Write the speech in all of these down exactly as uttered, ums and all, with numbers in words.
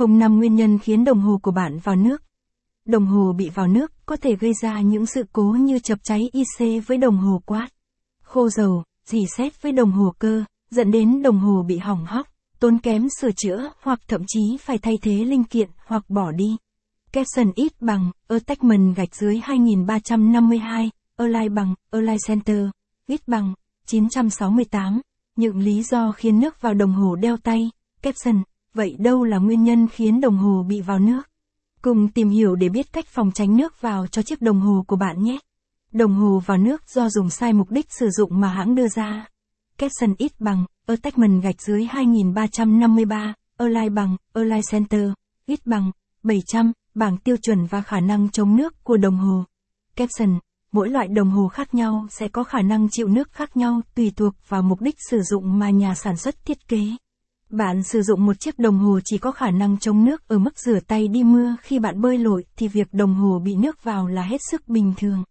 không năm Nguyên nhân khiến đồng hồ của bạn vào nước. Đồng hồ bị vào nước có thể gây ra những sự cố như chập cháy I C với đồng hồ quartz, khô dầu, rỉ sét với đồng hồ cơ, dẫn đến đồng hồ bị hỏng hóc, tốn kém sửa chữa hoặc thậm chí phải thay thế linh kiện hoặc bỏ đi. Kepson ít bằng, attachment gạch dưới hai nghìn ba trăm năm mươi hai, align bằng, align center, ít bằng, chín trăm sáu mươi tám. Những lý do khiến nước vào đồng hồ đeo tay, Kepson, vậy đâu là nguyên nhân khiến đồng hồ bị vào nước? Cùng tìm hiểu để biết cách phòng tránh nước vào cho chiếc đồng hồ của bạn nhé. Đồng hồ vào nước do dùng sai mục đích sử dụng mà hãng đưa ra. Kepson ít bằng, attachment gạch dưới hai nghìn ba trăm năm mươi ba, align bằng, align center, ít bằng, bảy trăm, bảng tiêu chuẩn và khả năng chống nước của đồng hồ. Kepson, mỗi loại đồng hồ khác nhau sẽ có khả năng chịu nước khác nhau tùy thuộc vào mục đích sử dụng mà nhà sản xuất thiết kế. Bạn sử dụng một chiếc đồng hồ chỉ có khả năng chống nước ở mức rửa tay đi mưa khi bạn bơi lội thì việc đồng hồ bị nước vào là hết sức bình thường.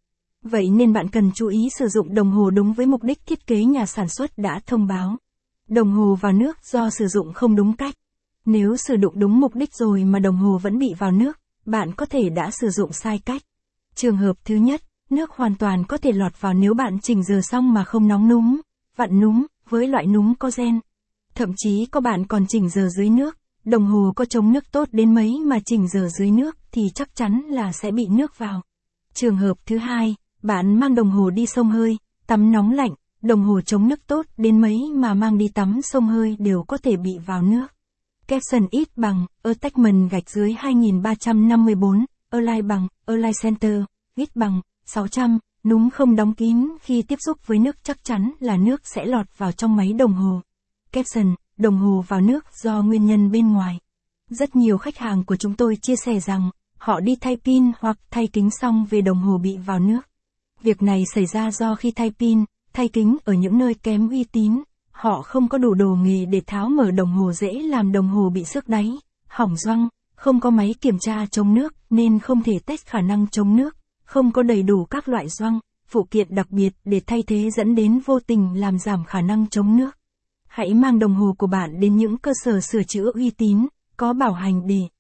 Vậy nên bạn cần chú ý sử dụng đồng hồ đúng với mục đích thiết kế nhà sản xuất đã thông báo. Đồng hồ vào nước do sử dụng không đúng cách. Nếu sử dụng đúng mục đích rồi mà đồng hồ vẫn bị vào nước, bạn có thể đã sử dụng sai cách. Trường hợp thứ nhất, nước hoàn toàn có thể lọt vào nếu bạn chỉnh giờ xong mà không nóng núm, vặn núm, với loại núm có gen. Thậm chí có bạn còn chỉnh giờ dưới nước, đồng hồ có chống nước tốt đến mấy mà chỉnh giờ dưới nước thì chắc chắn là sẽ bị nước vào. Trường hợp thứ hai, bạn mang đồng hồ đi xông hơi, tắm nóng lạnh, đồng hồ chống nước tốt đến mấy mà mang đi tắm xông hơi đều có thể bị vào nước. Kepson ít bằng, attachment gạch dưới hai nghìn ba trăm năm mươi bốn, align bằng, align center, ít bằng, sáu trăm, núm không đóng kín khi tiếp xúc với nước chắc chắn là nước sẽ lọt vào trong máy đồng hồ. Kepson, đồng hồ vào nước do nguyên nhân bên ngoài. Rất nhiều khách hàng của chúng tôi chia sẻ rằng, họ đi thay pin hoặc thay kính xong về đồng hồ bị vào nước. Việc này xảy ra do khi thay pin, thay kính ở những nơi kém uy tín, họ không có đủ đồ nghề để tháo mở đồng hồ dễ làm đồng hồ bị xước đáy, hỏng gioăng, không có máy kiểm tra chống nước nên không thể test khả năng chống nước, không có đầy đủ các loại gioăng, phụ kiện đặc biệt để thay thế dẫn đến vô tình làm giảm khả năng chống nước. Hãy mang đồng hồ của bạn đến những cơ sở sửa chữa uy tín, có bảo hành để